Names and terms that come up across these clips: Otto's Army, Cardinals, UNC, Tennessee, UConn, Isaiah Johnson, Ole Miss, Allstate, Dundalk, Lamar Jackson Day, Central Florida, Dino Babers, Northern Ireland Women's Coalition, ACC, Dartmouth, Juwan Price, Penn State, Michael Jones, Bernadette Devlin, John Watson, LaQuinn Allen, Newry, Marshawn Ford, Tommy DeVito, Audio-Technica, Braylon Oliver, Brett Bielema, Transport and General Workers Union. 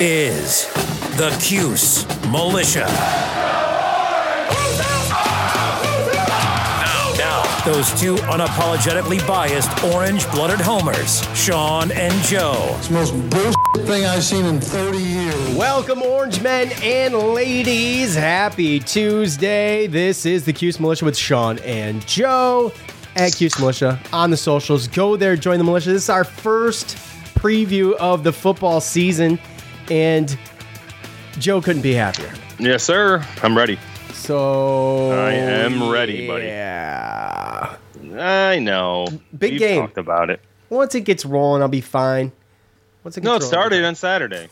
is the Cuse Militia. Now, those two unapologetically biased orange-blooded homers, Sean and Joe. It's the most bullshit thing I've seen in 30 years. Welcome, orange men and ladies. Happy Tuesday. This is the Cuse Militia with Sean and Joe at Cuse Militia on the socials. Go there, join the militia. This is our first preview of the football season. And Joe couldn't be happier. Yes, sir. I'm ready. So I am ready, buddy. Yeah. I know. Big We've game. Talked about it. Once it gets rolling, I'll be fine. It started on Saturday.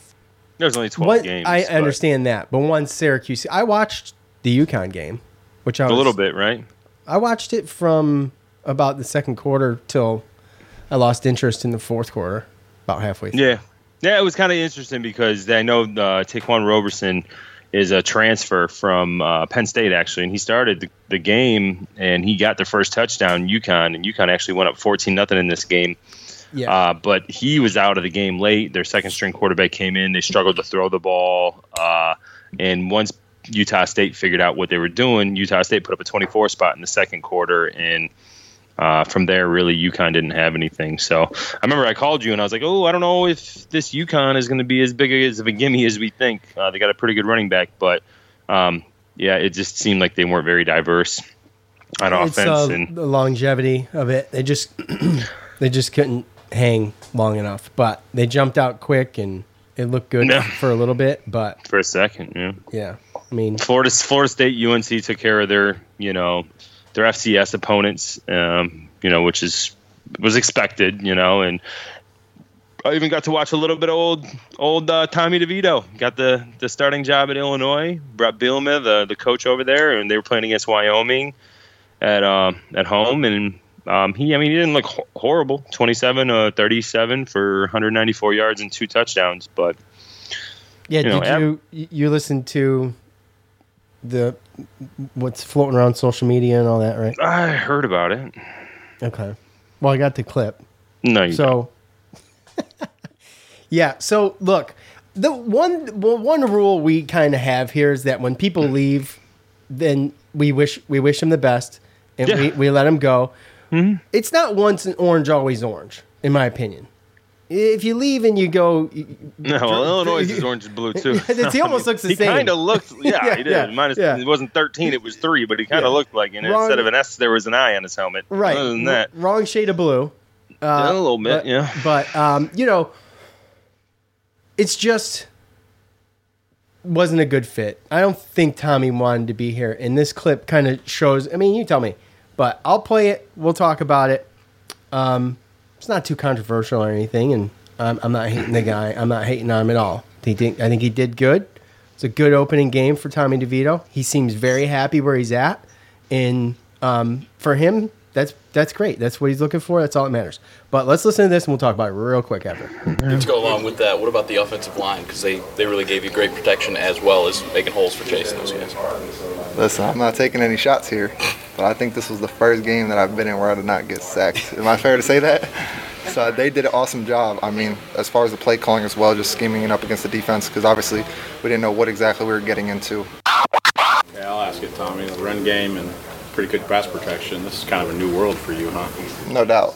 There's only 12 games. I understand that, but once Syracuse, I watched the UConn game, which I was a little bit right. I watched it from about the second quarter till I lost interest in the fourth quarter, about halfway through. Yeah, it was kind of interesting because I know Taquan Roberson is a transfer from Penn State, actually, and he started the game, and he got their first touchdown, UConn, and UConn actually went up 14-0 in this game. Yeah. But he was out of the game late. Their second-string quarterback came in. They struggled to throw the ball, and once Utah State figured out what they were doing, Utah State put up a 24 spot in the second quarter, and from there, really, UConn didn't have anything. So I remember I called you and I was like, oh, I don't know if this UConn is going to be as big of a gimme as we think. They got a pretty good running back, but it just seemed like they weren't very diverse on offense. And the longevity of it, they just couldn't hang long enough. But they jumped out quick and it looked good for a little bit, but for a second, yeah. Yeah, I mean, Florida State, UNC took care of their, their FCS opponents, which was expected, and I even got to watch a little bit of old Tommy DeVito. Got the starting job at Illinois. Brett Bielema, the coach over there, and they were playing against Wyoming at home, and he didn't look horrible. 27-37 for 194 yards and two touchdowns, but yeah. You listened to what's floating around social media and all that, right? I heard about it. Okay. Well, I got the clip. No, you don't. Yeah. So look, the one rule we kind of have here is that when people leave, then we wish them the best and we let them go. Mm-hmm. It's not once an orange, always orange, in my opinion. If you leave and you go... Illinois is orange and blue, too. He almost looks the same. He kind of looked... Yeah, he did. Yeah, it wasn't 13, it was 3, but he kind of looked like... Instead of an S, there was an I on his helmet. Right. Other than that... Wrong shade of blue. A little bit, yeah. But, it's just... wasn't a good fit. I don't think Tommy wanted to be here, and this clip kind of shows... you tell me. But I'll play it. We'll talk about it. It's not too controversial or anything, and I'm not hating the guy. I'm not hating on him at all. I think he did good. It's a good opening game for Tommy DeVito. He seems very happy where he's at, and for him, that's great. That's what he's looking for. That's all that matters. But let's listen to this, and we'll talk about it real quick after. To go along with that, what about the offensive line? Because they really gave you great protection as well as making holes for chasing those guys. Listen, I'm not taking any shots here, but I think this was the first game that I've been in where I did not get sacked. Am I fair to say that? So they did an awesome job. As far as the play calling as well, just scheming it up against the defense, because obviously we didn't know what exactly we were getting into. Yeah, I'll ask it, Tommy. The run game and pretty good pass protection. This is kind of a new world for you, huh? No doubt.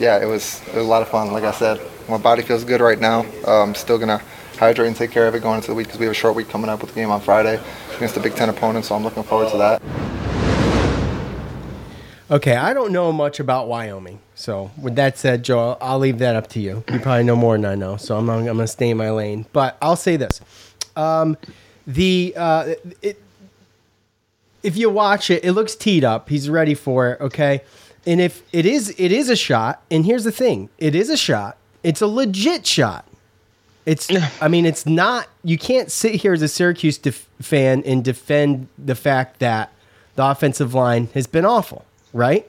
It was a lot of fun. Like I said, my body feels good right now. I'm still going to hydrate and take care of it going into the week, because we have a short week coming up with the game on Friday against the Big Ten opponent, so I'm looking forward to that. Okay, I don't know much about Wyoming. So with that said, Joe, I'll leave that up to you. You probably know more than I know, so I'm going to stay in my lane. But I'll say this. If you watch it, it looks teed up. He's ready for it, okay? And if it is a shot, and here's the thing. It is a shot. It's a legit shot. It's not, you can't sit here as a Syracuse fan and defend the fact that the offensive line has been awful, right?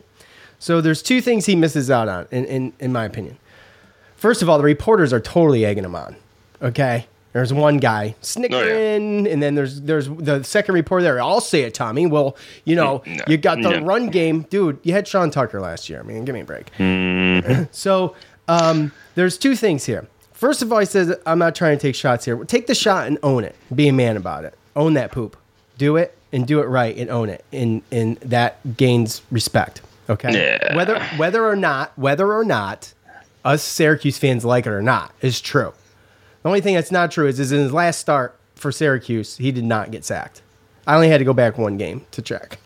So there's two things he misses out on, in my opinion. First of all, the reporters are totally egging him on, okay? There's one guy snickering, and then there's the second reporter there. I'll say it, Tommy. Well, you got the run game. Dude, you had Sean Tucker last year. I mean, give me a break. Mm-hmm. So there's two things here. First of all, he says, I'm not trying to take shots here. Take the shot and own it. Be a man about it. Own that poop. Do it, and do it right, and own it. And that gains respect. Okay. Yeah. Whether or not us Syracuse fans like it or not is true. The only thing that's not true is in his last start for Syracuse, he did not get sacked. I only had to go back one game to check.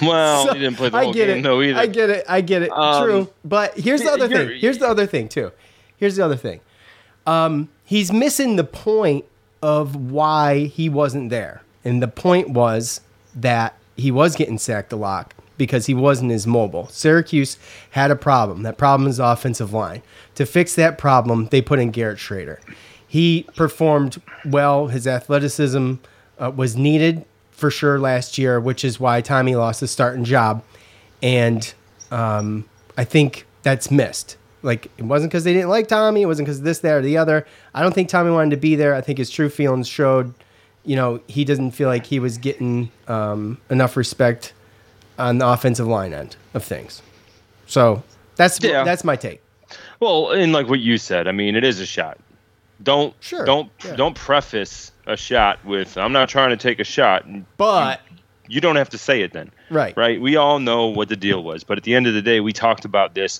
Well, he didn't play the whole game though either. I get it. True. But here's the other thing. Here's the other thing too. Here's the other thing. He's missing the point of why he wasn't there. And the point was that he was getting sacked a lot, because he wasn't as mobile. Syracuse had a problem. That problem is the offensive line. To fix that problem, they put in Garrett Shrader. He performed well. His athleticism was needed for sure last year, which is why Tommy lost his starting job. And I think that's missed. Like, it wasn't because they didn't like Tommy. It wasn't because of this, that, or the other. I don't think Tommy wanted to be there. I think his true feelings showed. He doesn't feel like he was getting enough respect on the offensive line end of things. So that's my take. Well, and like what you said, I mean, it is a shot. Don't preface a shot with, I'm not trying to take a shot. But you don't have to say it then. Right. We all know what the deal was. But at the end of the day, we talked about this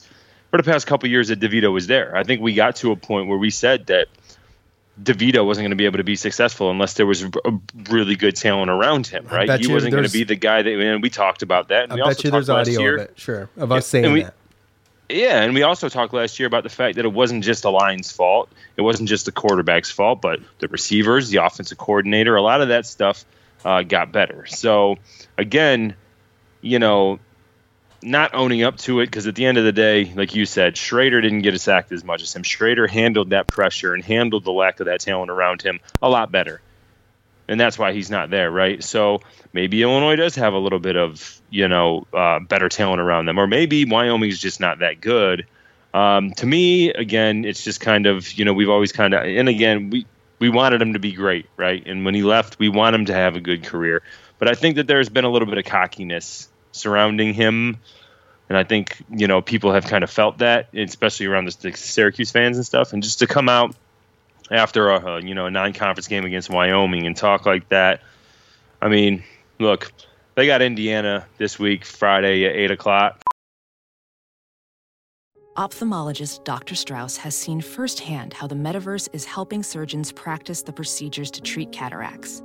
for the past couple of years that DeVito was there. I think we got to a point where we said that DeVito wasn't going to be able to be successful unless there was a really good talent around him, right? He wasn't going to be the guy that, and we talked about that. And I bet you there's audio of it, sure, of us saying that. Yeah, and we also talked last year about the fact that it wasn't just the line's fault. It wasn't just the quarterback's fault, but the receivers, the offensive coordinator, a lot of that stuff got better. So, again, not owning up to it, because at the end of the day, like you said, Shrader didn't get sacked as much as him. Shrader handled that pressure and handled the lack of that talent around him a lot better. And that's why he's not there, right? So maybe Illinois does have a little bit of, better talent around them, or maybe Wyoming's just not that good. To me, again, it's just kind of, we've always kind of, and again, we wanted him to be great, right? And when he left, we want him to have a good career. But I think that there's been a little bit of cockiness surrounding him, and I think people have kind of felt that, especially around the Syracuse fans and stuff. And just to come out after a non-conference game against Wyoming and talk like that, I mean, look, they got Indiana this week, Friday at 8:00. Ophthalmologist Dr. Strauss has seen firsthand how the metaverse is helping surgeons practice the procedures to treat cataracts.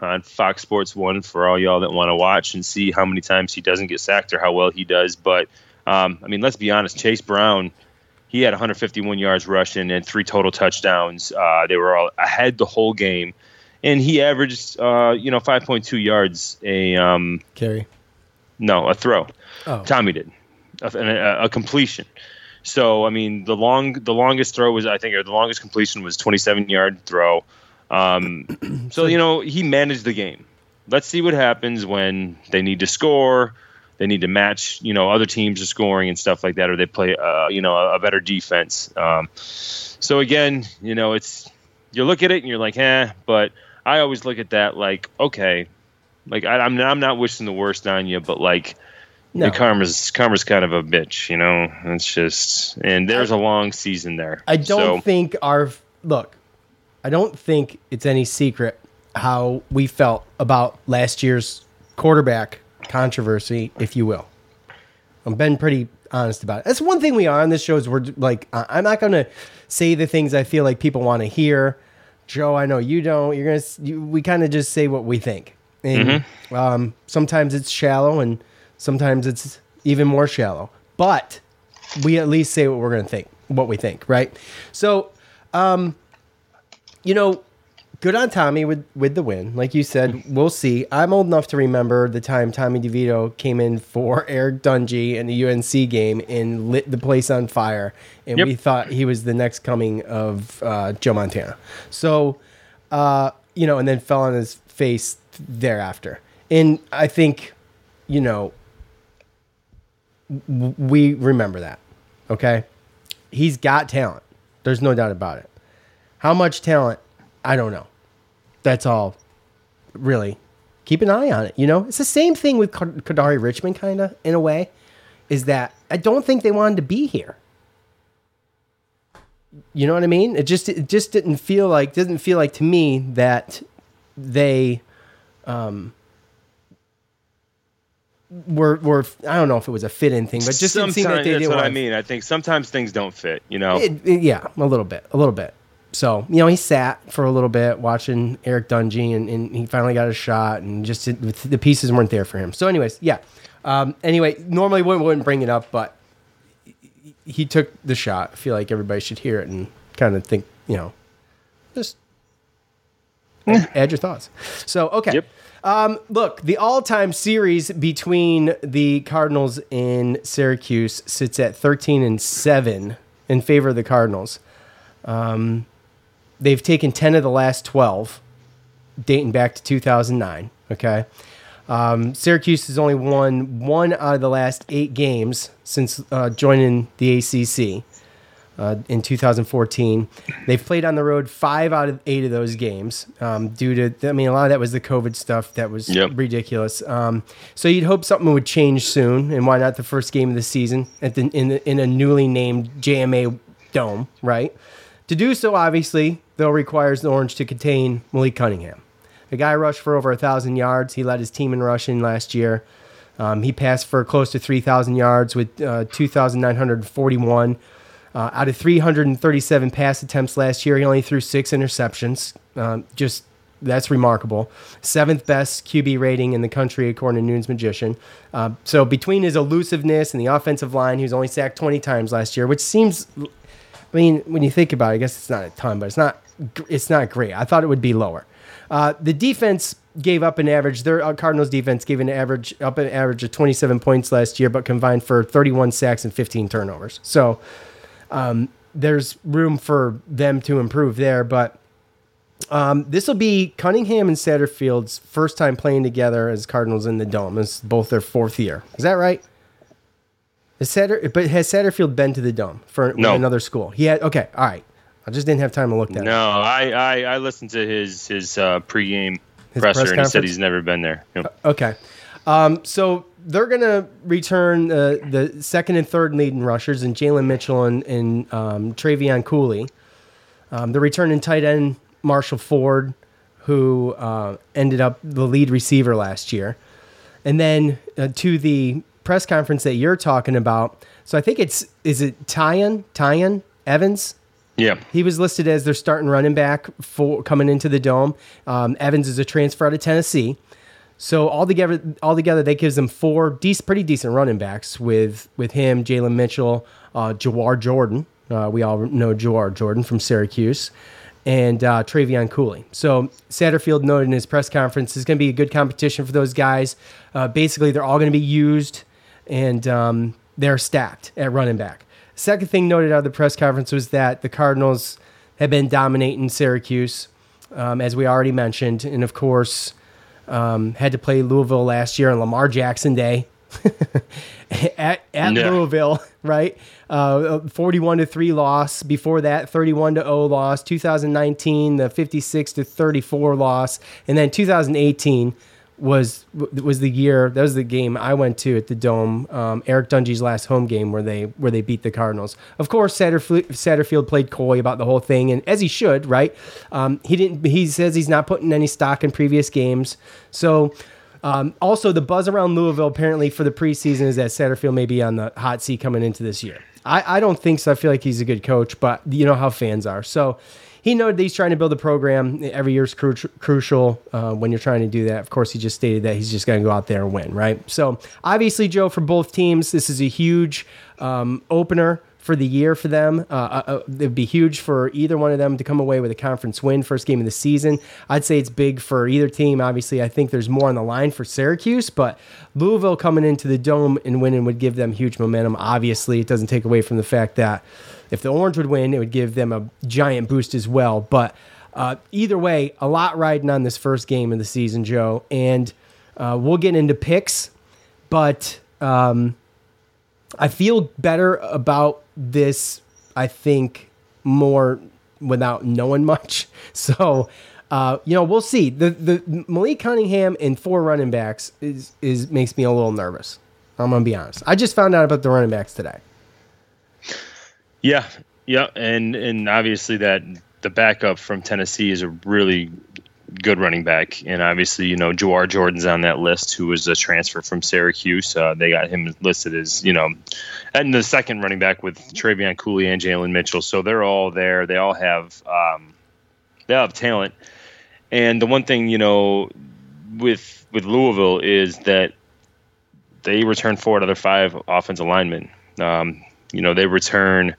On Fox Sports 1 for all y'all that want to watch and see how many times he doesn't get sacked or how well he does. But, let's be honest. Chase Brown, he had 151 yards rushing and 3 total touchdowns. They were all ahead the whole game. And he averaged, 5.2 yards a carry. No, a throw. Oh. Tommy did. A completion. So, I mean, the longest throw was, I think, or the longest completion was 27-yard throw. So, you know, he managed the game. Let's see what happens when they need to score. They need to match, you know, other teams are scoring and stuff like that, or they play, you know, a better defense. So, again, you know, it's you look at it and you're like, eh, but I always look at that like, okay, like I'm not wishing the worst on you, but like no. Karma's kind of a bitch, you know, it's just and there's a long season there. I don't think I don't think it's any secret how we felt about last year's quarterback controversy, if you will. I've been pretty honest about it. That's one thing we are on this show is we're like, I'm not going to say the things I feel like people want to hear. Joe, I know you don't. We kind of just say what we think. And sometimes it's shallow and sometimes it's even more shallow. But we at least say what we're going to think, what we think, right? So, you know, good on Tommy with the win. Like you said, we'll see. I'm old enough to remember the time Tommy DeVito came in for Eric Dungey in the UNC game and lit the place on fire. And we thought he was the next coming of Joe Montana. So, you know, and then fell on his face thereafter. And I think, you know, we remember that. Okay. He's got talent. There's no doubt about it. How much talent? I don't know. That's all. Really, keep an eye on it. You know, it's the same thing with Kadari Richmond, kind of, in a way, is that I don't think they wanted to be here. You know what I mean? It just doesn't feel like to me that they were I don't know if it was a fit in thing, but just didn't seem that they did. That's what I mean. I think sometimes things don't fit. You know? Yeah, a little bit. So, you know, he sat for a little bit watching Eric Dungey, and he finally got a shot, and just the pieces weren't there for him. So, anyways, yeah. Anyway, normally we wouldn't bring it up, but he took the shot. I feel like everybody should hear it and kind of think, you know, just add your thoughts. So, okay. Yep. Look, the all-time series between the Cardinals and Syracuse sits at 13-7 in favor of the Cardinals. They've taken 10 of the last 12, dating back to 2009, okay? Syracuse has only won one out of the last 8 games since joining the ACC in 2014. They've played on the road 5 out of 8 of those games due to, I mean, a lot of that was the COVID stuff that was ridiculous. So you'd hope something would change soon, and why not the first game of the season in a newly named JMA Dome, right? To do so, obviously, though, requires the Orange to contain Malik Cunningham. The guy rushed for over 1,000 yards. He led his team in rushing last year. He passed for close to 3,000 yards with 2,941. Out of 337 pass attempts last year, he only threw 6 interceptions. That's remarkable. 7th best QB rating in the country, according to Noon's Magician. So between his elusiveness and the offensive line, he was only sacked 20 times last year, which seems... I mean, when you think about it, I guess it's not a ton, but it's not great. I thought it would be lower. The defense gave up an average. Their Cardinals defense gave an average of 27 points last year, but combined for 31 sacks and 15 turnovers. So there's room for them to improve there. But this will be Cunningham and Satterfield's first time playing together as Cardinals in the Dome. It's both their 4th year. Is that right? But has Satterfield been to the Dome for another school? He had, okay, all right. I just didn't have time to look that up. No, I listened to his pregame presser, and he said he's never been there. Yep. Okay. So they're going to return the second and third leading rushers, and Jalen Mitchell and Trevion Cooley. They're returning tight end Marshall Ford, who ended up the lead receiver last year. And then to the press conference that you're talking about. So I think is it Tiyon Evans? Yeah. He was listed as their starting running back for coming into the Dome. Evans is a transfer out of Tennessee. So altogether that gives them 4 pretty decent running backs with him, Jalen Mitchell, Jawhar Jordan. We all know Jawhar Jordan from Syracuse. and Trevion Cooley. So Satterfield noted in his press conference, it's going to be a good competition for those guys. Basically, they're all going to be used, and they're stacked at running back. Second thing noted out of the press conference was that the Cardinals have been dominating Syracuse, as we already mentioned, and of course had to play Louisville last year on Lamar Jackson Day at Louisville, right? 41-3 loss. Before that, 31-0 loss. 2019, the 56-34 loss, and then 2018 was the year. That was the game I went to at the Dome. Eric Dungey's last home game where they beat the Cardinals. Of course, Satterfield played coy about the whole thing, and as he should, right? He didn't. He says he's not putting any stock in previous games, so. Also, the buzz around Louisville apparently for the preseason is that Satterfield may be on the hot seat coming into this year. I don't think so. I feel like he's a good coach, but you know how fans are. So he noted that he's trying to build a program. Every year is crucial when you're trying to do that. Of course, he just stated that he's just going to go out there and win, right? So obviously, Joe, for both teams, this is a huge opener for the year for them. It would be huge for either one of them to come away with a conference win, first game of the season. I'd say it's big for either team. Obviously, I think there's more on the line for Syracuse, but Louisville coming into the Dome and winning would give them huge momentum. Obviously, it doesn't take away from the fact that if the Orange would win, it would give them a giant boost as well. But either way, a lot riding on this first game of the season, Joe. And we'll get into picks, but I feel better about this, I think, more without knowing much. So, we'll see. The Malik Cunningham and four running backs is makes me a little nervous. I'm going to be honest. I just found out about the running backs today. Yeah. And obviously that the backup from Tennessee is a really good running back. And obviously, Jawhar Jordan's on that list, who was a transfer from Syracuse. They got him listed as, and the second running back with Trevion Cooley and Jalen Mitchell. So they're all there. They all have talent. And the one thing, with Louisville is that they return four out of their five offensive linemen. They return,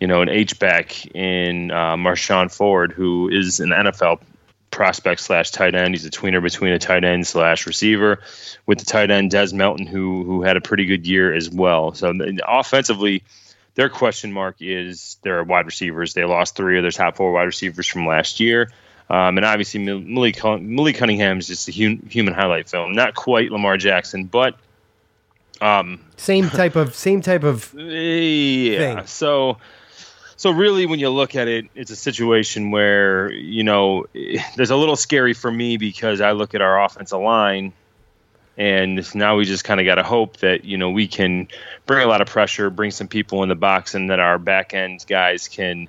an H-back in Marshawn Ford, who is an NFL prospect / tight end. He's a tweener between a tight end / receiver, with the tight end Des Melton, who had a pretty good year as well. So offensively, their question mark is their wide receivers. They lost three of their top four wide receivers from last year. And obviously Malik Cunningham is just a human highlight film. Not quite Lamar Jackson, but same type of thing. So really, when you look at it, it's a situation where, there's a little scary for me because I look at our offensive line, and now we just kind of got to hope that, we can bring a lot of pressure, bring some people in the box, and that our back end guys can,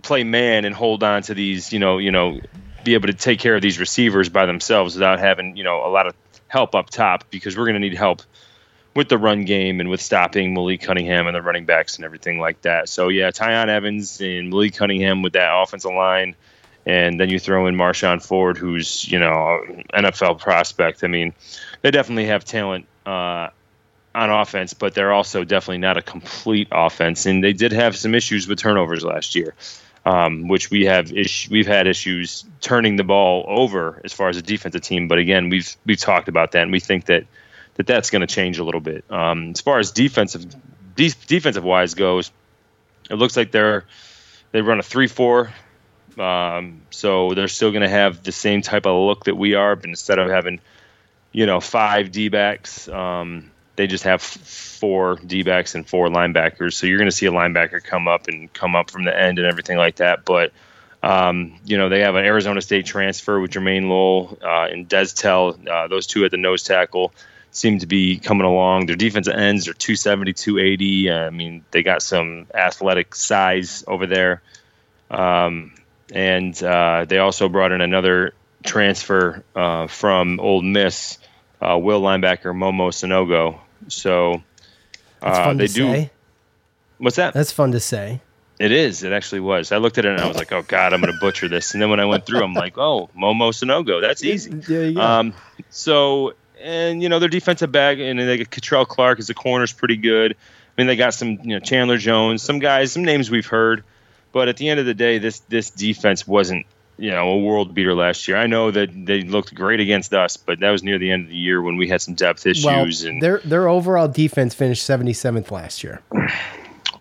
play man and hold on to these, be able to take care of these receivers by themselves without having, a lot of help up top, because we're going to need help with the run game and with stopping Malik Cunningham and the running backs and everything like that. So, yeah, Tiyon Evans and Malik Cunningham with that offensive line. And then you throw in Marshawn Ford, who's, an NFL prospect. I mean, they definitely have talent on offense, but they're also definitely not a complete offense. And they did have some issues with turnovers last year, which we've had issues turning the ball over as far as a defensive team. But, again, we've talked about that, and we think that's going to change a little bit. As far as defensive-wise goes, it looks like they run a 3-4, so they're still going to have the same type of look that we are, but instead of having, five D-backs, they just have four D-backs and four linebackers. So you're going to see a linebacker come up from the end and everything like that. But they have an Arizona State transfer with Jermaine Lowell and Destel, those two at the nose tackle. Seem to be coming along. Their defensive ends are 270, 280. I mean, they got some athletic size over there. And they also brought in another transfer from Ole Miss, Will linebacker Momo Sanogo. So that's fun they to do. Say. What's that? That's fun to say. It is. It actually was. I looked at it and I was like, oh, God, I'm going to butcher this. And then when I went through, I'm like, oh, Momo Sanogo. That's easy. Yeah. And, their defensive back, and they got Cottrell Clark as a corner is pretty good. I mean, they got some, Chandler Jones, some names we've heard. But at the end of the day, this defense wasn't, a world beater last year. I know that they looked great against us, but that was near the end of the year when we had some depth issues. Well, and their overall defense finished 77th last year.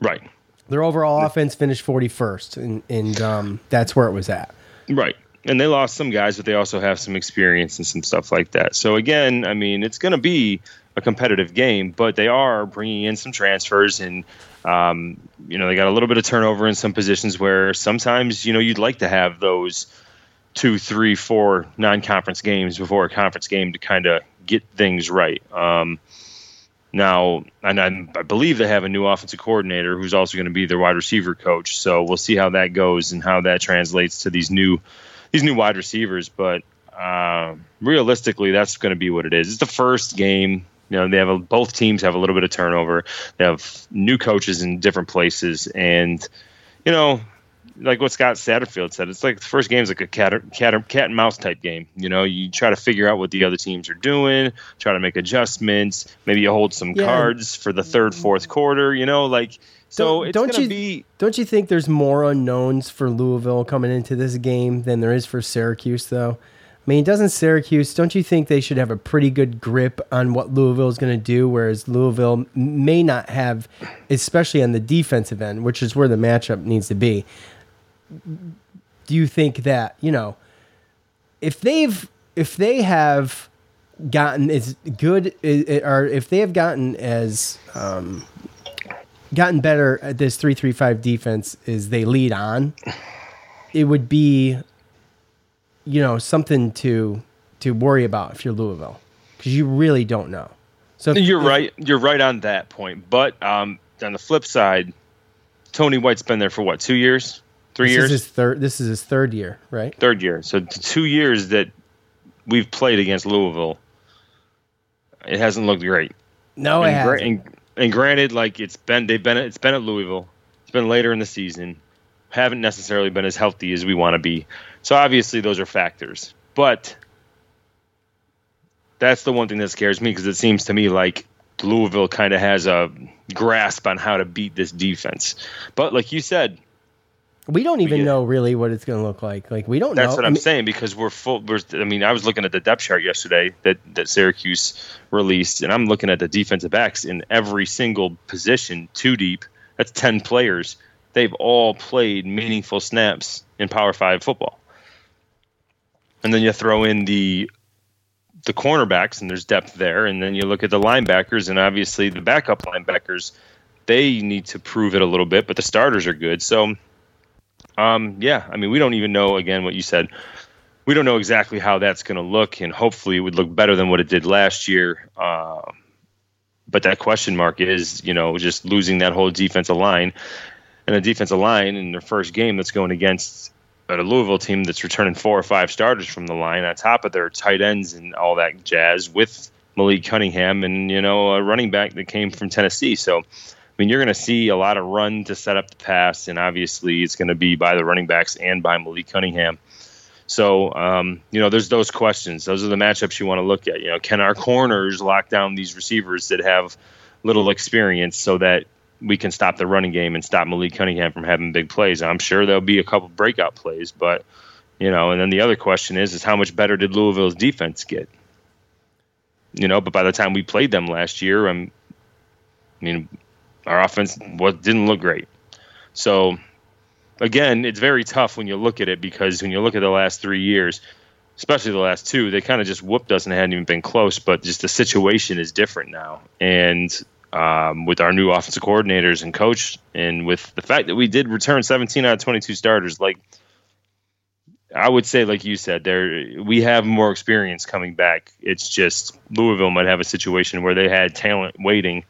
Right. Their overall offense finished 41st, and that's where it was at. Right. And they lost some guys, but they also have some experience and some stuff like that. So, again, I mean, it's going to be a competitive game, but they are bringing in some transfers, and they got a little bit of turnover in some positions where sometimes, you'd like to have those 2, 3, 4 non-conference games before a conference game to kind of get things right. Now, and I believe they have a new offensive coordinator who's also going to be their wide receiver coach. So we'll see how that goes and how that translates to these new wide receivers. But realistically, that's going to be what it is. It's the first game. They have both teams have a little bit of turnover. They have new coaches in different places, and like what Scott Satterfield said, it's like the first game's like a cat and mouse type game. You try to figure out what the other teams are doing, try to make adjustments. Maybe you hold some cards for the third, fourth quarter. So it's going to be. Don't you think there's more unknowns for Louisville coming into this game than there is for Syracuse, though? I mean, don't you think they should have a pretty good grip on what Louisville is going to do, whereas Louisville may not have, especially on the defensive end, which is where the matchup needs to be. Do you think that, if they have gotten as good, or if they have gotten better at this 3-3-5 defense as they lead on, it would be something to worry about if you're Louisville, because you really don't know. So you're right on that point. But on the flip side, Tony White's been there for what, 2 years, 3 years? This is his third year, right? Third year. So 2 years that we've played against Louisville, it hasn't looked great. No, it hasn't. And granted, it's been at Louisville. It's been later in the season. Haven't necessarily been as healthy as we want to be. So obviously those are factors. But that's the one thing that scares me, because it seems to me like Louisville kind of has a grasp on how to beat this defense. But like you said, we don't even know really what it's going to look like. Like, we don't know. That's what I'm saying, because we're full. I was looking at the depth chart yesterday that Syracuse released, and I'm looking at the defensive backs in every single position, too deep. That's 10 players. They've all played meaningful snaps in Power 5 football. And then you throw in the cornerbacks, and there's depth there. And then you look at the linebackers, and obviously the backup linebackers, they need to prove it a little bit, but the starters are good. So, we don't even know, again, what you said. We don't know exactly how that's going to look, and hopefully it would look better than what it did last year. But that question mark is, just losing that whole defensive line. And a defensive line in their first game that's going against a Louisville team that's returning 4 or 5 starters from the line on top of their tight ends and all that jazz with Malik Cunningham and, a running back that came from Tennessee. So, you're going to see a lot of run to set up the pass, and obviously it's going to be by the running backs and by Malik Cunningham. So, there's those questions. Those are the matchups you want to look at. Can our corners lock down these receivers that have little experience so that we can stop the running game and stop Malik Cunningham from having big plays? I'm sure there'll be a couple breakout plays, but, and then the other question is how much better did Louisville's defense get? But by the time we played them last year, our offense didn't look great. So, again, it's very tough when you look at it, because when you look at the last 3 years, especially the last 2, they kind of just whooped us and hadn't even been close, but just the situation is different now. And with our new offensive coordinators and coach, and with the fact that we did return 17 out of 22 starters, I would say, like you said, we have more experience coming back. It's just Louisville might have a situation where they had talent waiting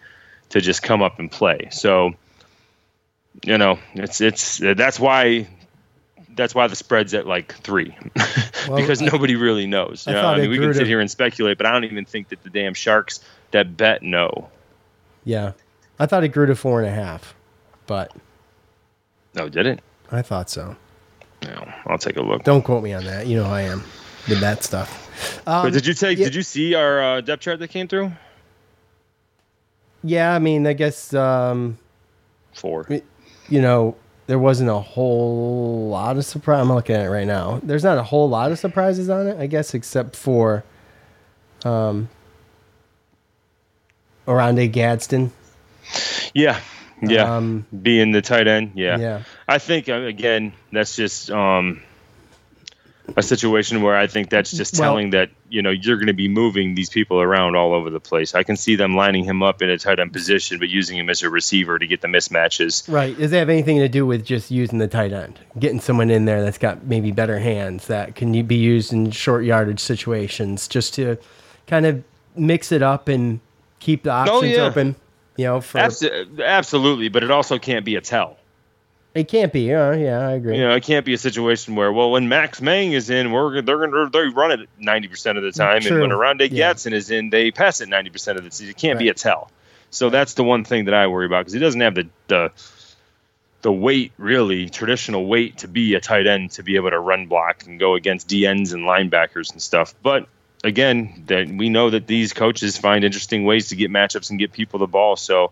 to just come up and play. So, that's why the spread's at 3, because nobody really knows. We can sit here and speculate, but I don't even think that the damn Sharks that bet know. Yeah, I thought it grew to 4.5, but no, did it? I thought so. No, I'll take a look. Don't quote me on that. You know how I am with that stuff. But did you take? Yeah. Did you see our depth chart that came through? Yeah, I guess 4. there wasn't a whole lot of surprise. I'm looking at it right now. There's not a whole lot of surprises on it, I guess, except for Orande Gadsden. Yeah. Being the tight end. Yeah. I think, again, that's just a situation where I think that's just telling that, you know, you're going to be moving these people around all over the place. I can see them lining him up in a tight end position, but using him as a receiver to get the mismatches. Right. Does that have anything to do with just using the tight end, getting someone in there that's got maybe better hands that can be used in short yardage situations just to kind of mix it up and keep the options open? You know, for absolutely, but it also can't be a tell. It can't be. Yeah, I agree. You know, it can't be a situation where, well, when Max Mang is in, they run it 90% of the time, and when Orande Gadsden is in, they pass it 90% of the time. It can't be a tell. So that's the one thing that I worry about, because he doesn't have the weight, really traditional weight, to be a tight end to be able to run block and go against DNs and linebackers and stuff, but. Again, that we know that these coaches find interesting ways to get matchups and get people the ball. So,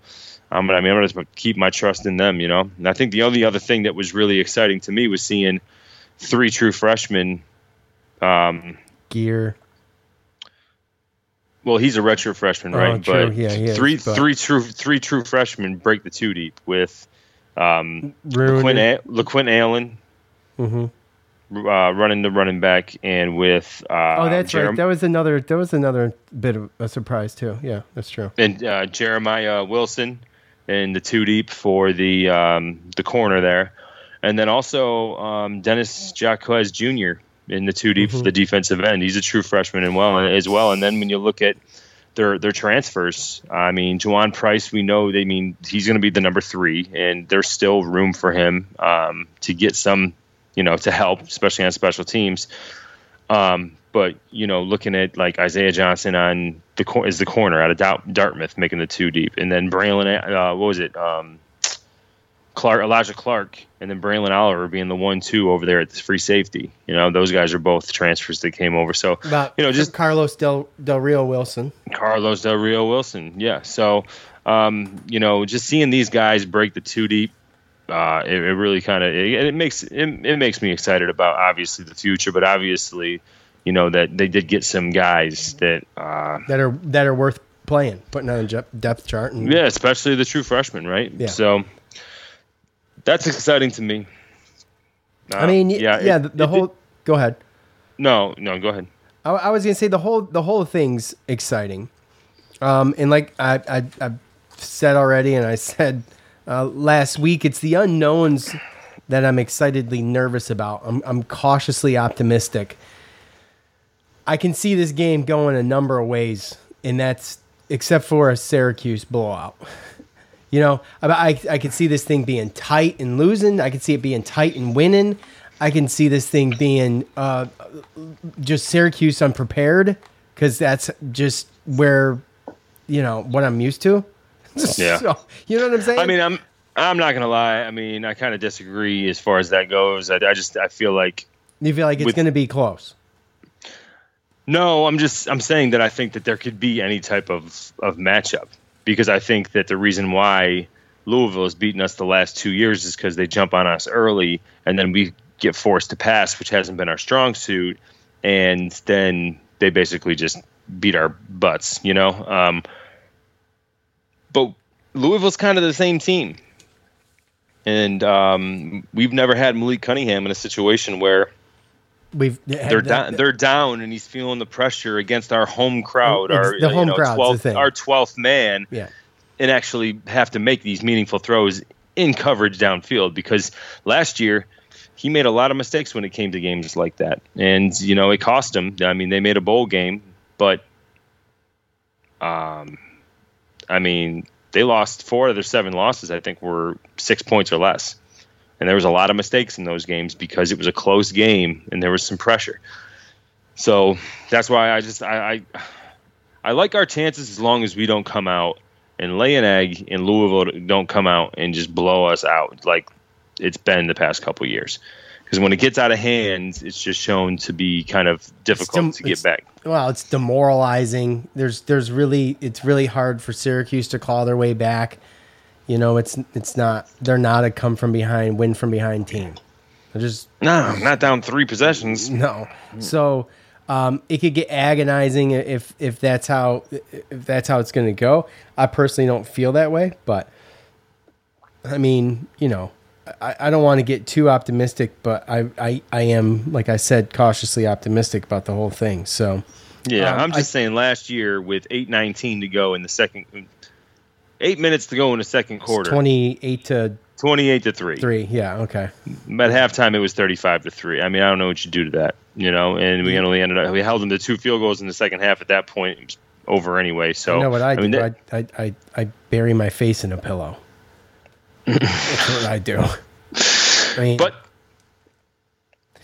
I'm going to keep my trust in them, you know. And I think the only other thing that was really exciting to me was seeing three true freshmen. Gear. Well, he's a redshirt freshman, right? True. But yeah, three true freshmen break the two deep with LaQuinn Allen. Mm-hmm. Running the running back, and with that's right. That was another bit of a surprise too. Yeah, that's true. And Jeremiah Wilson in the two deep for the corner there, and then also Dennis Jaquez Jr. in the two deep for the defensive end. He's a true freshman as well. And then when you look at their transfers, I mean, Juwan Price, we know he's going to be the number 3, and there's still room for him to get some. You know, to help, especially on special teams. But, you know, looking at like Isaiah Johnson on the corner out of Dartmouth, making the two deep. And then Braylon, Elijah Clark, and then Braylon Oliver being the 1-2 over there at the free safety. You know, those guys are both transfers that came over. So, just Carlos Del Rio Wilson. Yeah. So, you know, just seeing these guys break the two deep. It really kind of it makes me excited about obviously the future, but obviously, you know, that they did get some guys that are worth playing, putting on a depth chart, and especially the true freshmen, right? Yeah. So that's exciting to me. Go ahead. No, go ahead. I was gonna say the whole thing's exciting, and like I've said already, and I said. Last week, it's the unknowns that I'm excitedly nervous about. I'm cautiously optimistic. I can see this game going a number of ways, and that's except for a Syracuse blowout. You know, I could see this thing being tight and losing. I could see it being tight and winning. I can see this thing being just Syracuse unprepared, because that's just where, you know, what I'm used to. Yeah, so, you know what I'm saying? I mean, I'm not gonna lie. I mean, I kind of disagree as far as that goes. I feel like it's gonna be close. No, I'm saying that I think that there could be any type of matchup, because I think that the reason why Louisville has beaten us the last 2 years is because they jump on us early, and then we get forced to pass, which hasn't been our strong suit, and then they basically just beat our butts. You know. But Louisville's kind of the same team. And we've never had Malik Cunningham in a situation where they're down and he's feeling the pressure against our home crowd, our 12th man, and actually have to make these meaningful throws in coverage downfield. Because last year he made a lot of mistakes when it came to games like that. And, you know, it cost him. I mean, they made a bowl game, but I mean, they lost 4 of their 7 losses, I think, were 6 points or less. And there was a lot of mistakes in those games because it was a close game and there was some pressure. So that's why I like our chances as long as we don't come out and lay an egg, and Louisville don't come out and just blow us out like it's been the past couple of years. Because when it gets out of hand, it's just shown to be kind of difficult to get back. Well, it's demoralizing. It's really hard for Syracuse to claw their way back. You know, it's not, they're not a come from behind, win from behind team. They're just not down three possessions. No. So it could get agonizing if that's how it's going to go. I personally don't feel that way, but I mean, you know, I don't want to get too optimistic, but I am, like I said, cautiously optimistic about the whole thing. So yeah, I'm just saying last year with 8:19 to go in the second, 8 minutes to go in the second quarter, 28 to 3. Yeah. Okay. At halftime, it was 35-3. I mean, I don't know what you do to that, you know. And we only ended up, we held them to two field goals in the second half. At that point, it was over anyway. So you know what I do? Mean, I bury my face in a pillow. That's what I do. I mean,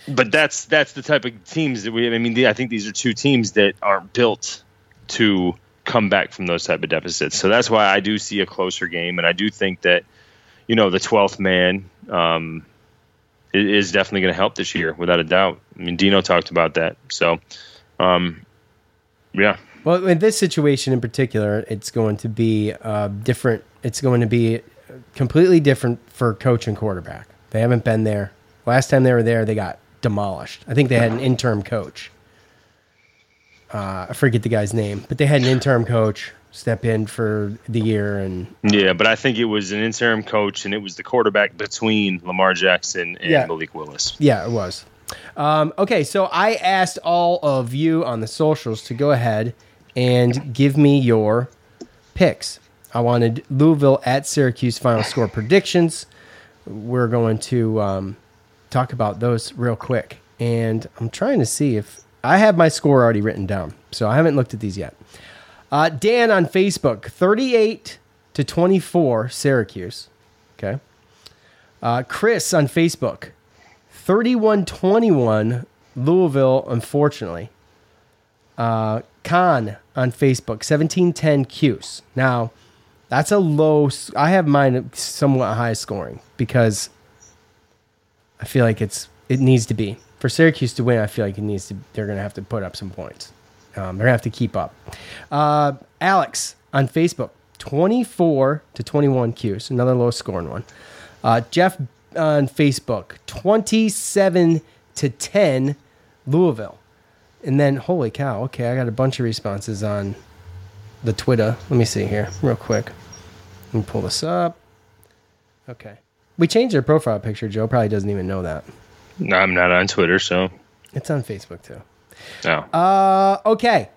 but that's the type of teams that we. I mean, I think these are two teams that aren't built to come back from those type of deficits. So that's why I do see a closer game, and I do think that, you know, the 12th man is definitely going to help this year, without a doubt. I mean, Dino talked about that. So, yeah. Well, in this situation in particular, it's going to be different. It's going to be completely different for coach and quarterback. They haven't been there. Last time they were there, they got demolished. I think they had an interim coach. I forget the guy's name, but they had an interim coach step in for the year. And yeah, but I think it was an interim coach, and it was the quarterback between Lamar Jackson and Malik Willis. Yeah, it was. Okay, so I asked all of you on the socials to go ahead and give me your picks. I wanted Louisville at Syracuse final score predictions. We're going to talk about those real quick. And I'm trying to see if I have my score already written down, so I haven't looked at these yet. Dan on Facebook, 38-24 Syracuse. Okay. Chris on Facebook, 31-21 Louisville, unfortunately. Khan on Facebook, 17-10 Cuse. Now, that's a low. I have mine somewhat high scoring because I feel like it needs to be. For Syracuse to win, I feel like it needs to. They're going to have to put up some points. They're going to have to keep up. Alex on Facebook, 24-21 Cuse. Another low scoring one. Jeff on Facebook, 27-10 Louisville. And then, holy cow, okay, I got a bunch of responses on the Twitter. Let me see here real quick. Let me pull this up. Okay. We changed our profile picture. Joe probably doesn't even know that. No, I'm not on Twitter, so. It's on Facebook, too. Oh. Okay.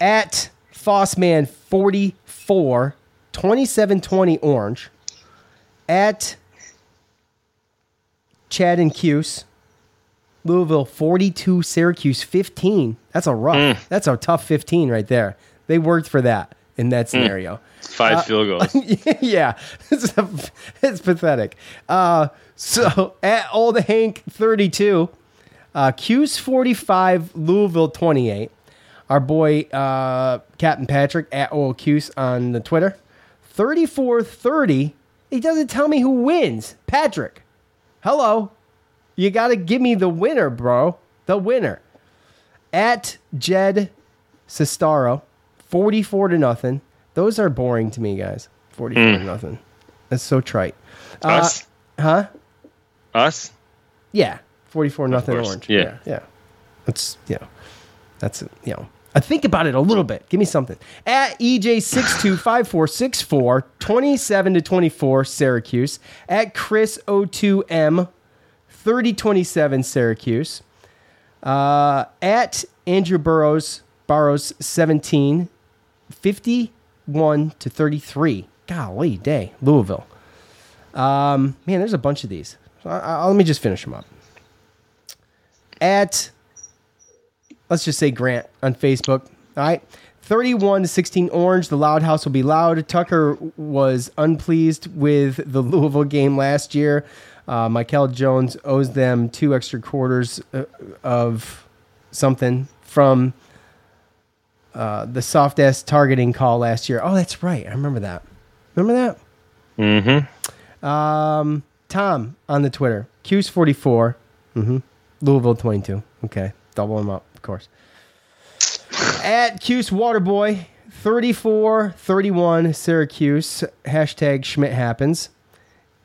At Fossman 44, 27-20 Orange. At Chad and Cuse, Louisville 42, Syracuse 15. That's a rough. That's a tough 15 right there. They worked for that in that scenario. 5 field goals. Yeah. It's pathetic. So at Old Hank 32, Cuse 45, Louisville 28. Our boy Captain Patrick at Old Cuse on the Twitter. 34-30. He doesn't tell me who wins. Patrick. Hello. You got to give me the winner, bro. The winner. At Jed Sestaro, 44-0. Those are boring to me, guys. 44-0. That's so trite. Us? Huh? Us? Yeah. 44-0 Orange. Yeah. Yeah. That's, you know, I think about it a little bit. Give me something. At EJ625464, 27-24 Syracuse. At Chris02M. 30-27 Syracuse. At Andrew Burrows 17, 51-33. Golly day, Louisville. Man, there's a bunch of these. Let me just finish them up. At, let's just say Grant on Facebook. All right, 31-16 Orange. The Loud House will be loud. Tucker was unpleased with the Louisville game last year. Michael Jones owes them 2 extra quarters of something from the soft-ass targeting call last year. Oh, that's right. I remember that. Mm-hmm. Tom on the Twitter. Cuse 44. Mm-hmm. Louisville 22. Okay. Double him up, of course. At Cuse Waterboy 34-31 Syracuse. Hashtag Schmidt happens.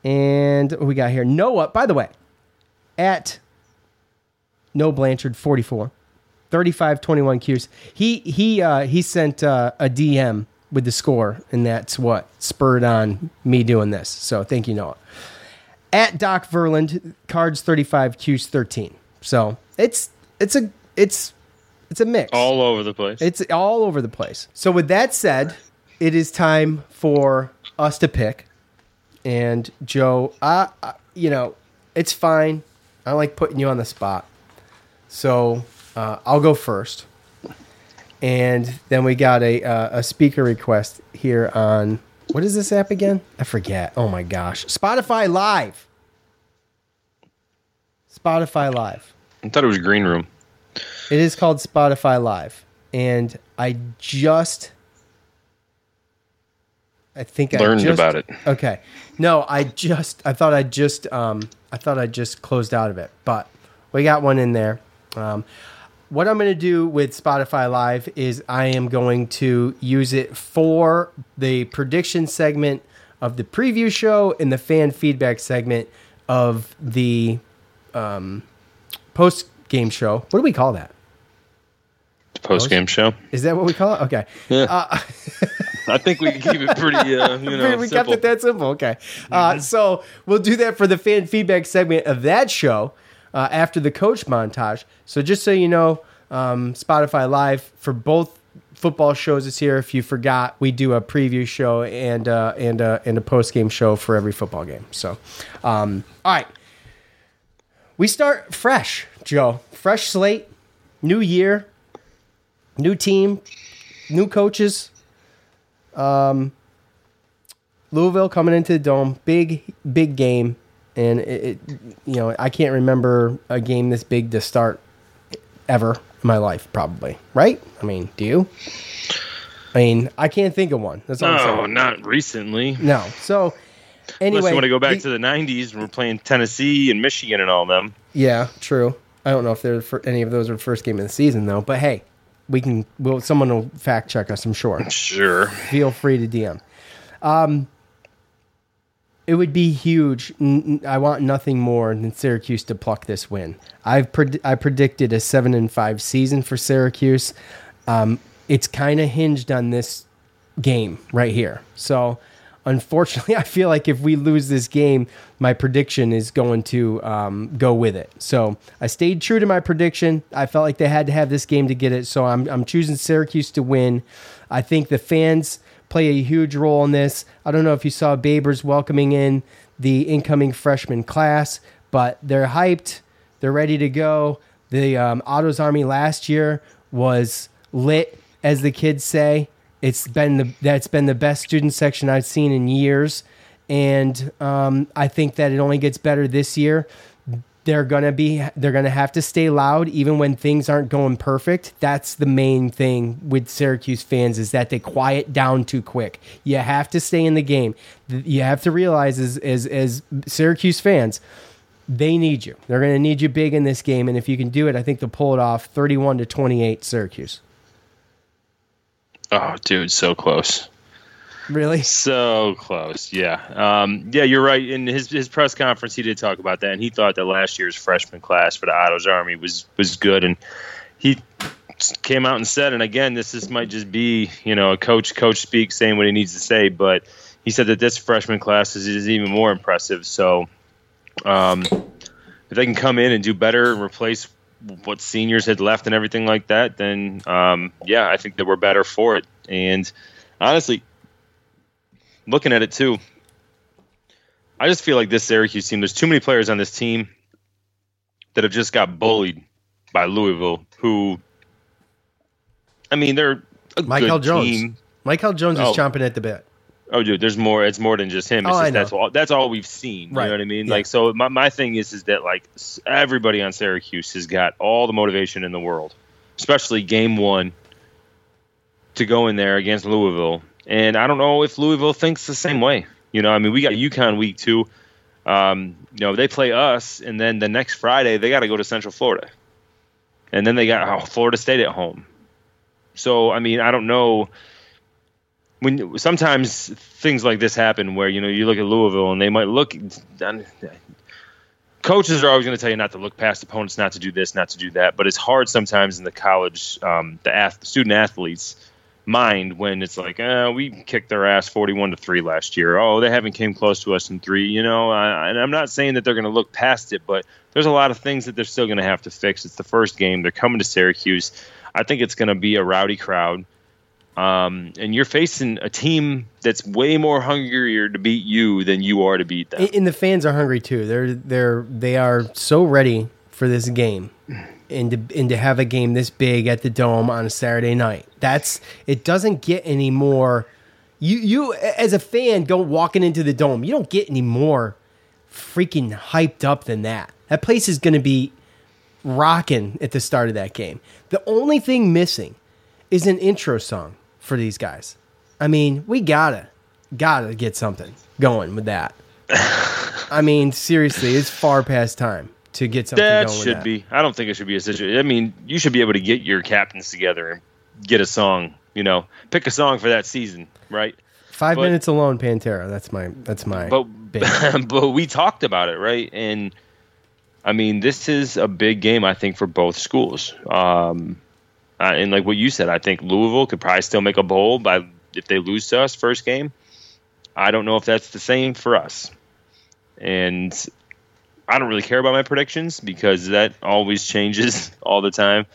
And what we got here? Noah, by the way, at No Blanchard 44. 35-21 Cuse. He sent a DM with the score, and that's what spurred on me doing this. So thank you, Noah. At Doc Verland, Cards 35, Cuse 13. So it's a mix. All over the place. It's all over the place. So with that said, it is time for us to pick. And Joe, it's fine. I don't like putting you on the spot. So I'll go first. And then we got a speaker request here on, what is this app again? I forget. Oh my gosh. Spotify Live. I thought it was Green Room. It is called Spotify Live. And I think I learned about it. Okay. No, I thought I just closed out of it, but we got one in there. What I'm going to do with Spotify Live is I am going to use it for the prediction segment of the preview show and the fan feedback segment of the post-game show. What do we call that? Post-game show. Is that what we call it? Okay. Yeah. I think we can keep it pretty, we simple. Kept it that simple. Okay. So we'll do that for the fan feedback segment of that show. After the coach montage. So just so you know, Spotify Live for both football shows is here. If you forgot, we do a preview show and a post-game show for every football game. So, all right. We start fresh, Joe. Fresh slate, new year, new team, new coaches. Louisville coming into the Dome. Big game. And it I can't remember a game this big to start ever in my life, probably. Right? I mean, do you? I mean, I can't think of one. That's all I'm saying. No, not recently. No. So, anyway. Unless you want to go back to the 90s when we're playing Tennessee and Michigan and all them. Yeah, true. I don't know if any of those are the first game of the season, though. But, hey, someone will fact check us, I'm sure. Sure. Feel free to DM. It would be huge. I want nothing more than Syracuse to pluck this win. I predicted a 7-5 season for Syracuse. It's kind of hinged on this game right here. So, unfortunately, I feel like if we lose this game, my prediction is going to go with it. So, I stayed true to my prediction. I felt like they had to have this game to get it. So, I'm choosing Syracuse to win. I think the fans play a huge role in this. I don't know if you saw Babers welcoming in the incoming freshman class, but they're hyped. They're ready to go. The Otto's Army last year was lit, as the kids say. That's been the best student section I've seen in years, and I think that it only gets better this year. They're gonna have to stay loud even when things aren't going perfect. That's the main thing with Syracuse fans, is that they quiet down too quick. You have to stay in the game. You have to realize as Syracuse fans, they need you. They're gonna need you big in this game, and if you can do it, I think they'll pull it off. 31-28 Syracuse. Oh, dude, so close. Really? So close, yeah. Yeah, you're right. In his press conference, he did talk about that, and he thought that last year's freshman class for the Otto's Army was good. And he came out and said, and again, this might just be, a coach speak saying what he needs to say, but he said that this freshman class is even more impressive. So if they can come in and do better and replace what seniors had left and everything like that, then, I think that we're better for it. And honestly, looking at it too, I just feel like this Syracuse team, there's too many players on this team that have just got bullied by Louisville, who, I mean, they're a Michael good Jones. Team. Michael Jones is chomping at the bit. Oh, dude, there's more. It's more than just him. It's that's all we've seen. Right. You know what I mean? Yeah. Like, so my thing is that like everybody on Syracuse has got all the motivation in the world, especially game one, to go in there against Louisville. And I don't know if Louisville thinks the same way. We got UConn week 2. They play us, and then the next Friday they got to go to Central Florida, and then they got Florida State at home. So I don't know when sometimes things like this happen where, you know, you look at Louisville and they might look – coaches are always going to tell you not to look past opponents, not to do this, not to do that. But it's hard sometimes in the college, the student-athletes – mind when it's like, we kicked their ass 41-3 last year. Oh, they haven't came close to us in three. You know, and I'm not saying that they're going to look past it, but there's a lot of things that they're still going to have to fix. It's the first game. They're coming to Syracuse. I think it's going to be a rowdy crowd. And you're facing a team that's way more hungrier to beat you than you are to beat them. And the fans are hungry too. They are so ready for this game. And to have a game this big at the Dome on a Saturday night. It doesn't get any more. You as a fan go walking into the Dome, you don't get any more freaking hyped up than that. That place is going to be rocking at the start of that game. The only thing missing is an intro song for these guys. I mean, we gotta get something going with that. I mean, seriously, it's far past time. To get something that going should be. I don't think it should be a situation. I mean, you should be able to get your captains together and get a song. You know, pick a song for that season, right? 5 minutes alone, Pantera. That's my. But we talked about it, right? And I mean, this is a big game, I think, for both schools. And like what you said, I think Louisville could probably still make a bowl if they lose to us first game. I don't know if that's the same for us, and. I don't really care about my predictions because that always changes all the time.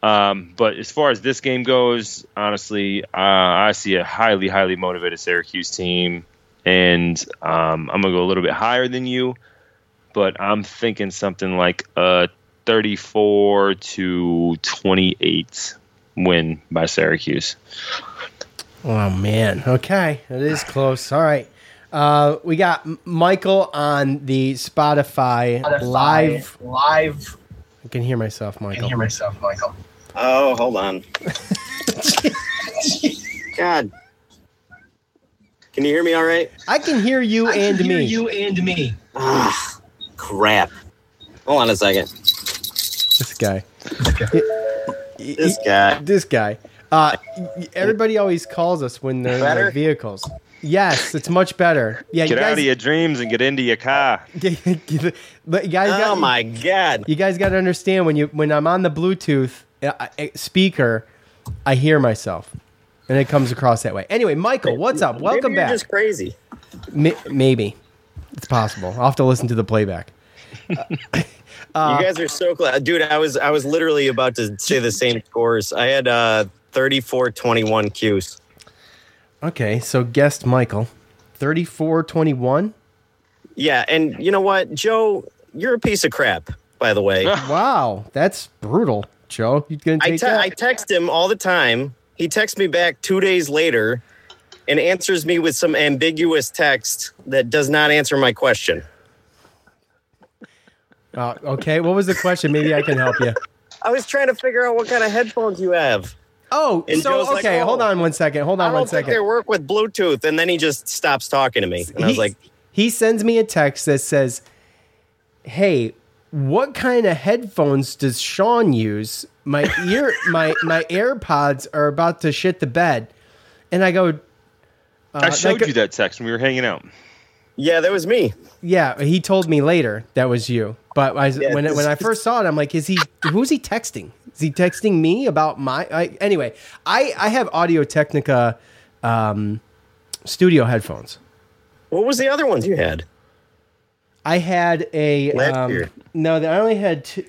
But as far as this game goes, honestly, I see a highly, highly motivated Syracuse team. And I'm going to go a little bit higher than you. But I'm thinking something like a 34-28 win by Syracuse. Oh, man. Okay. It is close. All right. We got Michael on the Spotify live. I can hear myself, Michael. Oh, hold on. God. Can you hear me all right? I can hear you and me. Ah, crap. Hold on a second. This guy. Everybody always calls us when they're in their vehicles. Yes, it's much better. Yeah, get out of your dreams and get into your car. My God! You guys got to understand when I'm on the Bluetooth speaker, I hear myself, and it comes across that way. Anyway, Michael, what's up? Welcome back. Just crazy. Maybe it's possible. I'll have to listen to the playback. You guys are so glad, dude. I was literally about to say the same scores. I had 34-21 Cuse. Okay, so guessed Michael, 34-21. Yeah, and you know what, Joe, you're a piece of crap, by the way. Wow, that's brutal, Joe. You gonna take that? I text him all the time. He texts me back 2 days later and answers me with some ambiguous text that does not answer my question. Okay, what was the question? Maybe I can help you. I was trying to figure out what kind of headphones you have. Oh, and so Joe's okay. Like, oh, Hold on one second. I don't think they work with Bluetooth, and then he just stops talking to me. And I was like, he sends me a text that says, "Hey, what kind of headphones does Sean use? My AirPods are about to shit the bed." And I go, "I showed you that text when we were hanging out." Yeah, that was me. Yeah, he told me later that was you. But when I first saw it, I'm like, who's he texting? Is he texting me about my... Anyway, I have Audio-Technica studio headphones. What was the other ones you had? I had a... I only have two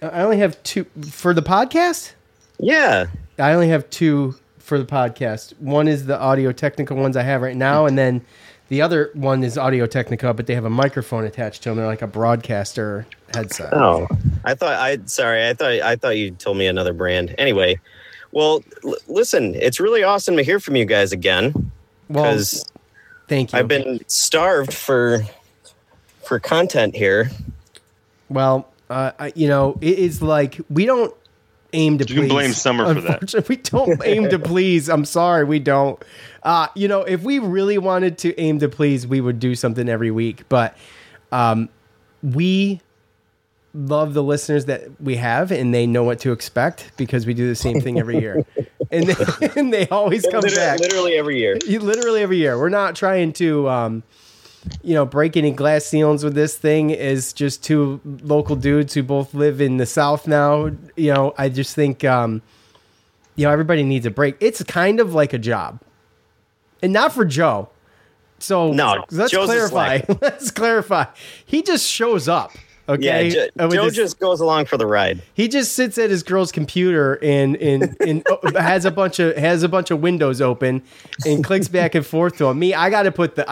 for the podcast? Yeah. I only have two for the podcast. One is the Audio-Technica ones I have right now, and then the other one is Audio-Technica, but they have a microphone attached to them. They're like a broadcaster headset. Oh, I thought you told me another brand. Anyway, well, listen, it's really awesome to hear from you guys again. Well, thank you. I've been starved for content here. Well, it's like we don't aim to please. You can blame Summer for that. We don't aim to please. I'm sorry, we don't. If we really wanted to aim to please, we would do something every week. But we love the listeners that we have, and they know what to expect because we do the same thing every year. And they always come back. Literally every year. We're not trying to, break any glass ceilings with this thing. Is just two local dudes who both live in the South now. I just think, everybody needs a break. It's kind of like a job, and not for Joe. So no, let's clarify. He just shows up. Okay. Yeah, Joe just goes along for the ride. He just sits at his girl's computer and has a bunch of windows open and clicks back and forth to him. Me, I got to put the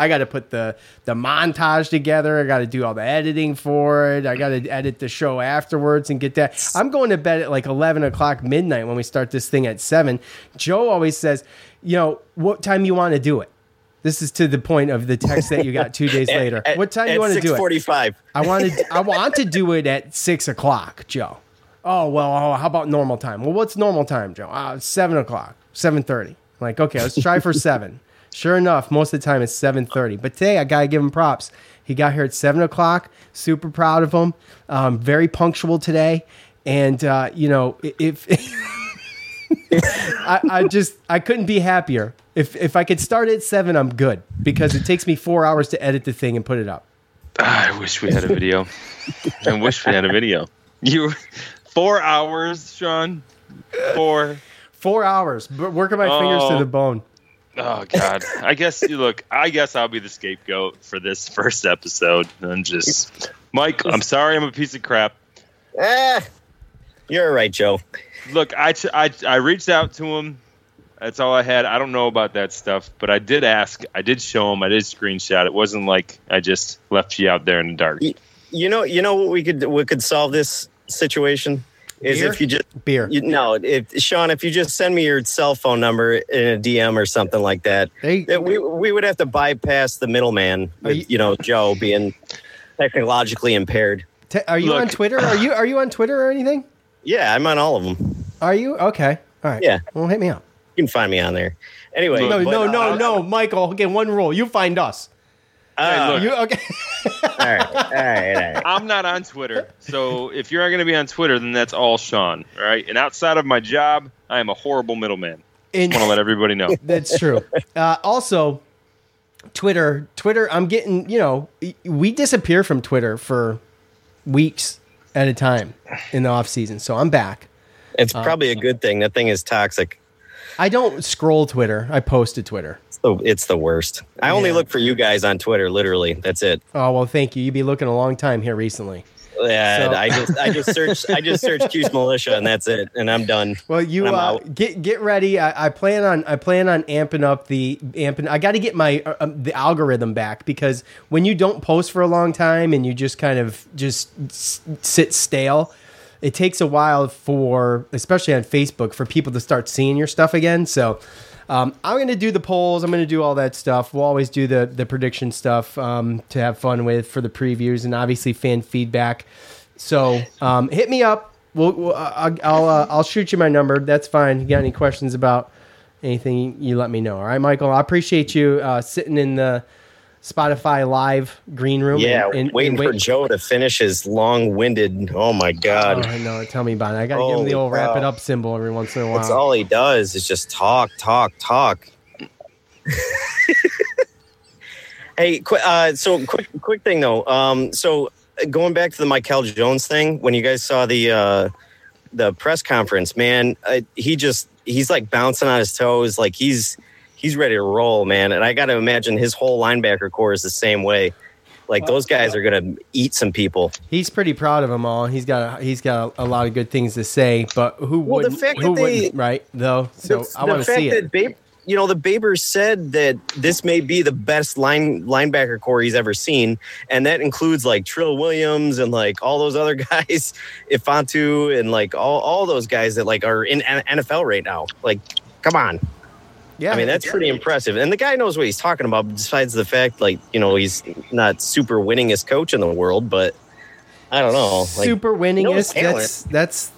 montage together. I got to do all the editing for it. I got to edit the show afterwards and get that. I'm going to bed at like 11:00 midnight when we start this thing at 7:00. Joe always says, what time you want to do it? This is to the point of the text that you got 2 days later. What time do you want to do it? 6:45. I want to do it at 6:00, Joe. Oh, well, how about normal time? Well, what's normal time, Joe? 7:00, 7:30. I'm like, okay, let's try for 7:00. Sure enough, most of the time it's 7:30. But today I got to give him props. He got here at 7:00. Super proud of him. Very punctual today. And, I couldn't be happier. If I could start at 7:00, I'm good, because it takes me 4 hours to edit the thing and put it up. I wish we had a video. You 4 hours, Sean. Four hours. Working my fingers to the bone. Oh God. I guess I'll be the scapegoat for this first episode. Mike, I'm sorry, I'm a piece of crap. You're right, Joe. Look, I reached out to him. That's all I had. I don't know about that stuff, but I did ask. I did show him. I did screenshot. It wasn't like I just left you out there in the dark. You know what we could solve this situation is beer? If you just beer. Sean, if you just send me your cell phone number in a DM or something like that, we would have to bypass the middleman. Joe being technologically impaired. On Twitter? Are you on Twitter or anything? Yeah, I'm on all of them. Are you? Okay. All right. Yeah. Well, hit me up. You can find me on there. Anyway. No, Michael. Again, one rule. You find us. Okay. All right. I'm not on Twitter. So if you're not going to be on Twitter, then that's all Sean. All right. And outside of my job, I am a horrible middleman. I want to let everybody know. That's true. Also, Twitter, I'm getting, we disappear from Twitter for weeks at a time in the off season. So I'm back. It's probably a good thing. That thing is toxic. I don't scroll Twitter. I post to Twitter. So it's the worst. I only look for you guys on Twitter. Literally, that's it. Oh well, thank you. You've been looking a long time here recently. Yeah, so. I just search Cuse Militia, and that's it. And I'm done. Well, you get ready. I plan on amping up. I got to get my the algorithm back, because when you don't post for a long time and you just kind of sit stale. It takes a while for, especially on Facebook, for people to start seeing your stuff again. So I'm going to do the polls. I'm going to do all that stuff. We'll always do the prediction stuff to have fun with for the previews, and obviously fan feedback. So hit me up. I'll shoot you my number. That's fine. You got any questions about anything, you let me know. All right, Michael, I appreciate you sitting in the Spotify live green room. Yeah, waiting for Joe to finish his long-winded. Oh my God! I know. Tell me about it. I got to give him the old wrap it up symbol every once in a while. That's all he does is just talk. Hey, quick thing though. So going back to the Michael Jones thing, when you guys saw the press conference, man, he's like bouncing on his toes, like he's ready to roll, man. And I got to imagine his whole linebacker core is the same way. Like those guys are going to eat some people. He's pretty proud of them all. He's got a lot of good things to say, but who wouldn't, right? Though, so I want to see it. The Babers said that this may be the best linebacker core he's ever seen, and that includes like Trill Williams and like all those other guys, Ifantu, and like all those guys that like are in NFL right now. Like, come on. Yeah, I mean, that's pretty impressive. And the guy knows what he's talking about, besides the fact, he's not super winningest coach in the world, but I don't know. Super winningest? That's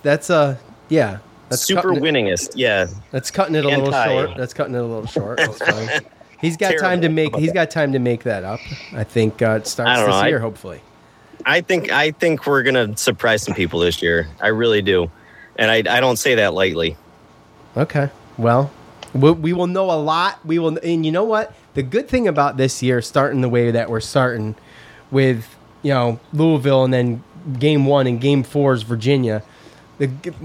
super winningest, yeah. That's cutting it a little short. That's fine. He's got time to make that up. I think it starts this year, hopefully. I think we're gonna surprise some people this year. I really do, and I don't say that lightly. Okay, well, we will know a lot. We will, and you know what? The good thing about this year, starting the way that we're starting, with Louisville and then Game 1 and Game 4 is Virginia.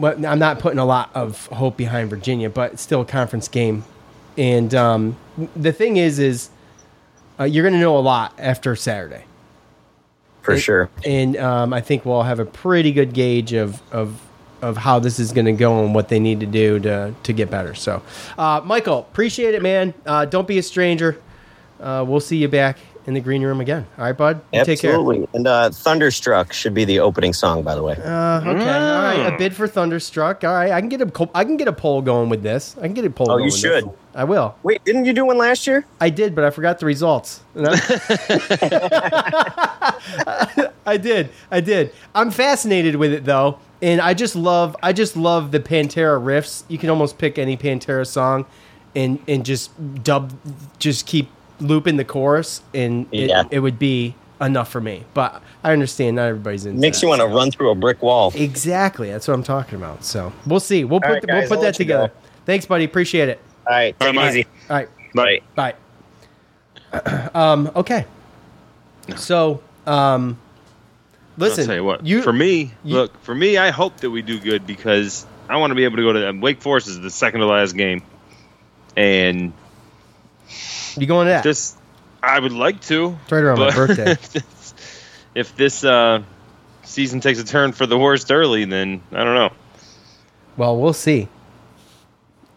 I'm not putting a lot of hope behind Virginia, but it's still a conference game. And the thing is you're going to know a lot after Saturday. For sure. And I think we'll have a pretty good gauge of how this is going to go and what they need to do to get better. So, Michael, appreciate it, man. Don't be a stranger. We'll see you back in the green room again. All right, bud? Absolutely. Take care. Absolutely. And Thunderstruck should be the opening song, by the way. Okay. All right. A bid for Thunderstruck. All right. I can get a poll going with this. Oh, you should. This. I will. Wait, didn't you do one last year? I did, but I forgot the results. I did. I'm fascinated with it, though. And I just love the Pantera riffs. You can almost pick any Pantera song and just keep looping the chorus, and it would be enough for me. But I understand not everybody's into it. Makes you want to run through a brick wall. Exactly. That's what I'm talking about. So we'll see. We'll put that together. Thanks, buddy. Appreciate it. All right. Take it easy. All right. Bye. Okay. So listen, I'll tell you what, for me, I hope that we do good because I want to be able to go to Wake Forest is the second to last game, and you going to that? I would like to. It's right around my birthday. If this season takes a turn for the worst early, then I don't know. Well, we'll see.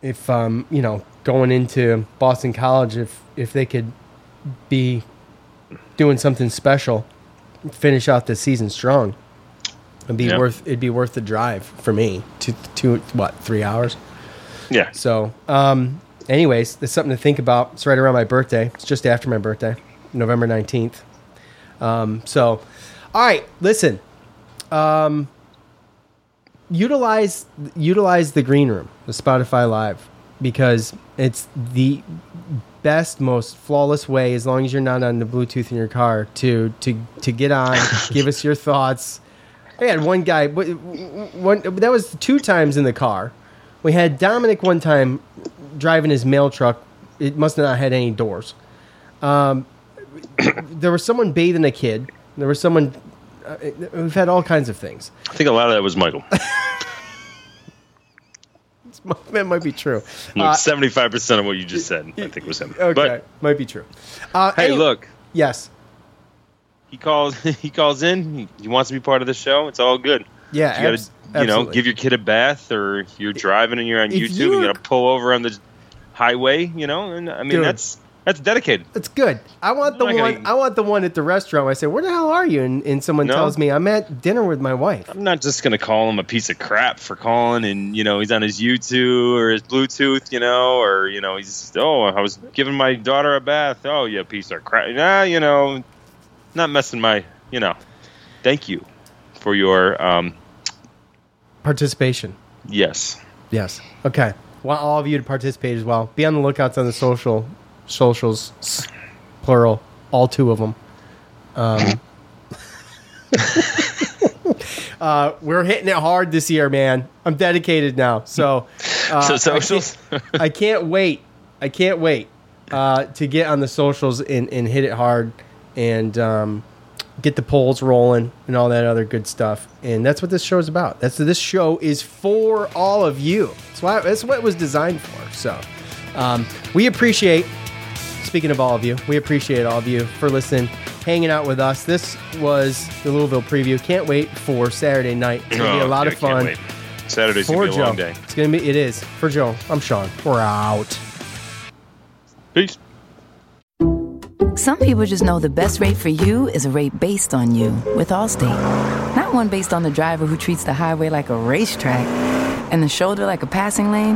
If going into Boston College, if they could be doing something special, finish out the season strong, it'd be worth the drive for me to 3 hours. Yeah. So, anyways, it's something to think about. It's right around my birthday. It's just after my birthday, November 19th. So, all right, listen. Utilize the green room, the Spotify Live, because it's the best, most flawless way, as long as you're not on the Bluetooth in your car, to get on, give us your thoughts. I had one guy, that was 2 times in the car. We had Dominic one time driving his mail truck. It must have not had any doors. There was someone bathing a kid. There was someone. We've had all kinds of things. I think a lot of that was Michael. That might be true. Look, 75% of what you just said, I think, was him. Okay, but, might be true. Hey, look. Yes. He calls in. He wants to be part of the show. It's all good. Yeah, you gotta, give your kid a bath, or you're driving and you're on YouTube, and you gotta pull over on the highway, And I mean, dude, that's dedicated. That's good. I want the one at the restaurant where I say, "Where the hell are you?" And someone tells me, "I'm at dinner with my wife." I'm not just gonna call him a piece of crap for calling, and he's on his YouTube or his Bluetooth, or he's I was giving my daughter a bath. Oh, you piece of crap. Nah, not messing my. Thank you for your participation. Yes. Okay. Want all of you to participate as well. Be on the lookouts on the socials, plural, all 2 of them. We're hitting it hard this year, man. I'm dedicated now. So, socials. I can't wait to get on the socials and hit it hard and. Get the polls rolling and all that other good stuff. And that's what this show is about. This show is for all of you. That's what it was designed for. So we appreciate, speaking of all of you, for listening, hanging out with us. This was the Louisville preview. Can't wait for Saturday night. It's going to be a lot of fun. Saturday's going to be a long day. It is. For Joe, I'm Sean. We're out. Peace. Some people just know the best rate for you is a rate based on you with Allstate. Not one based on the driver who treats the highway like a racetrack and the shoulder like a passing lane.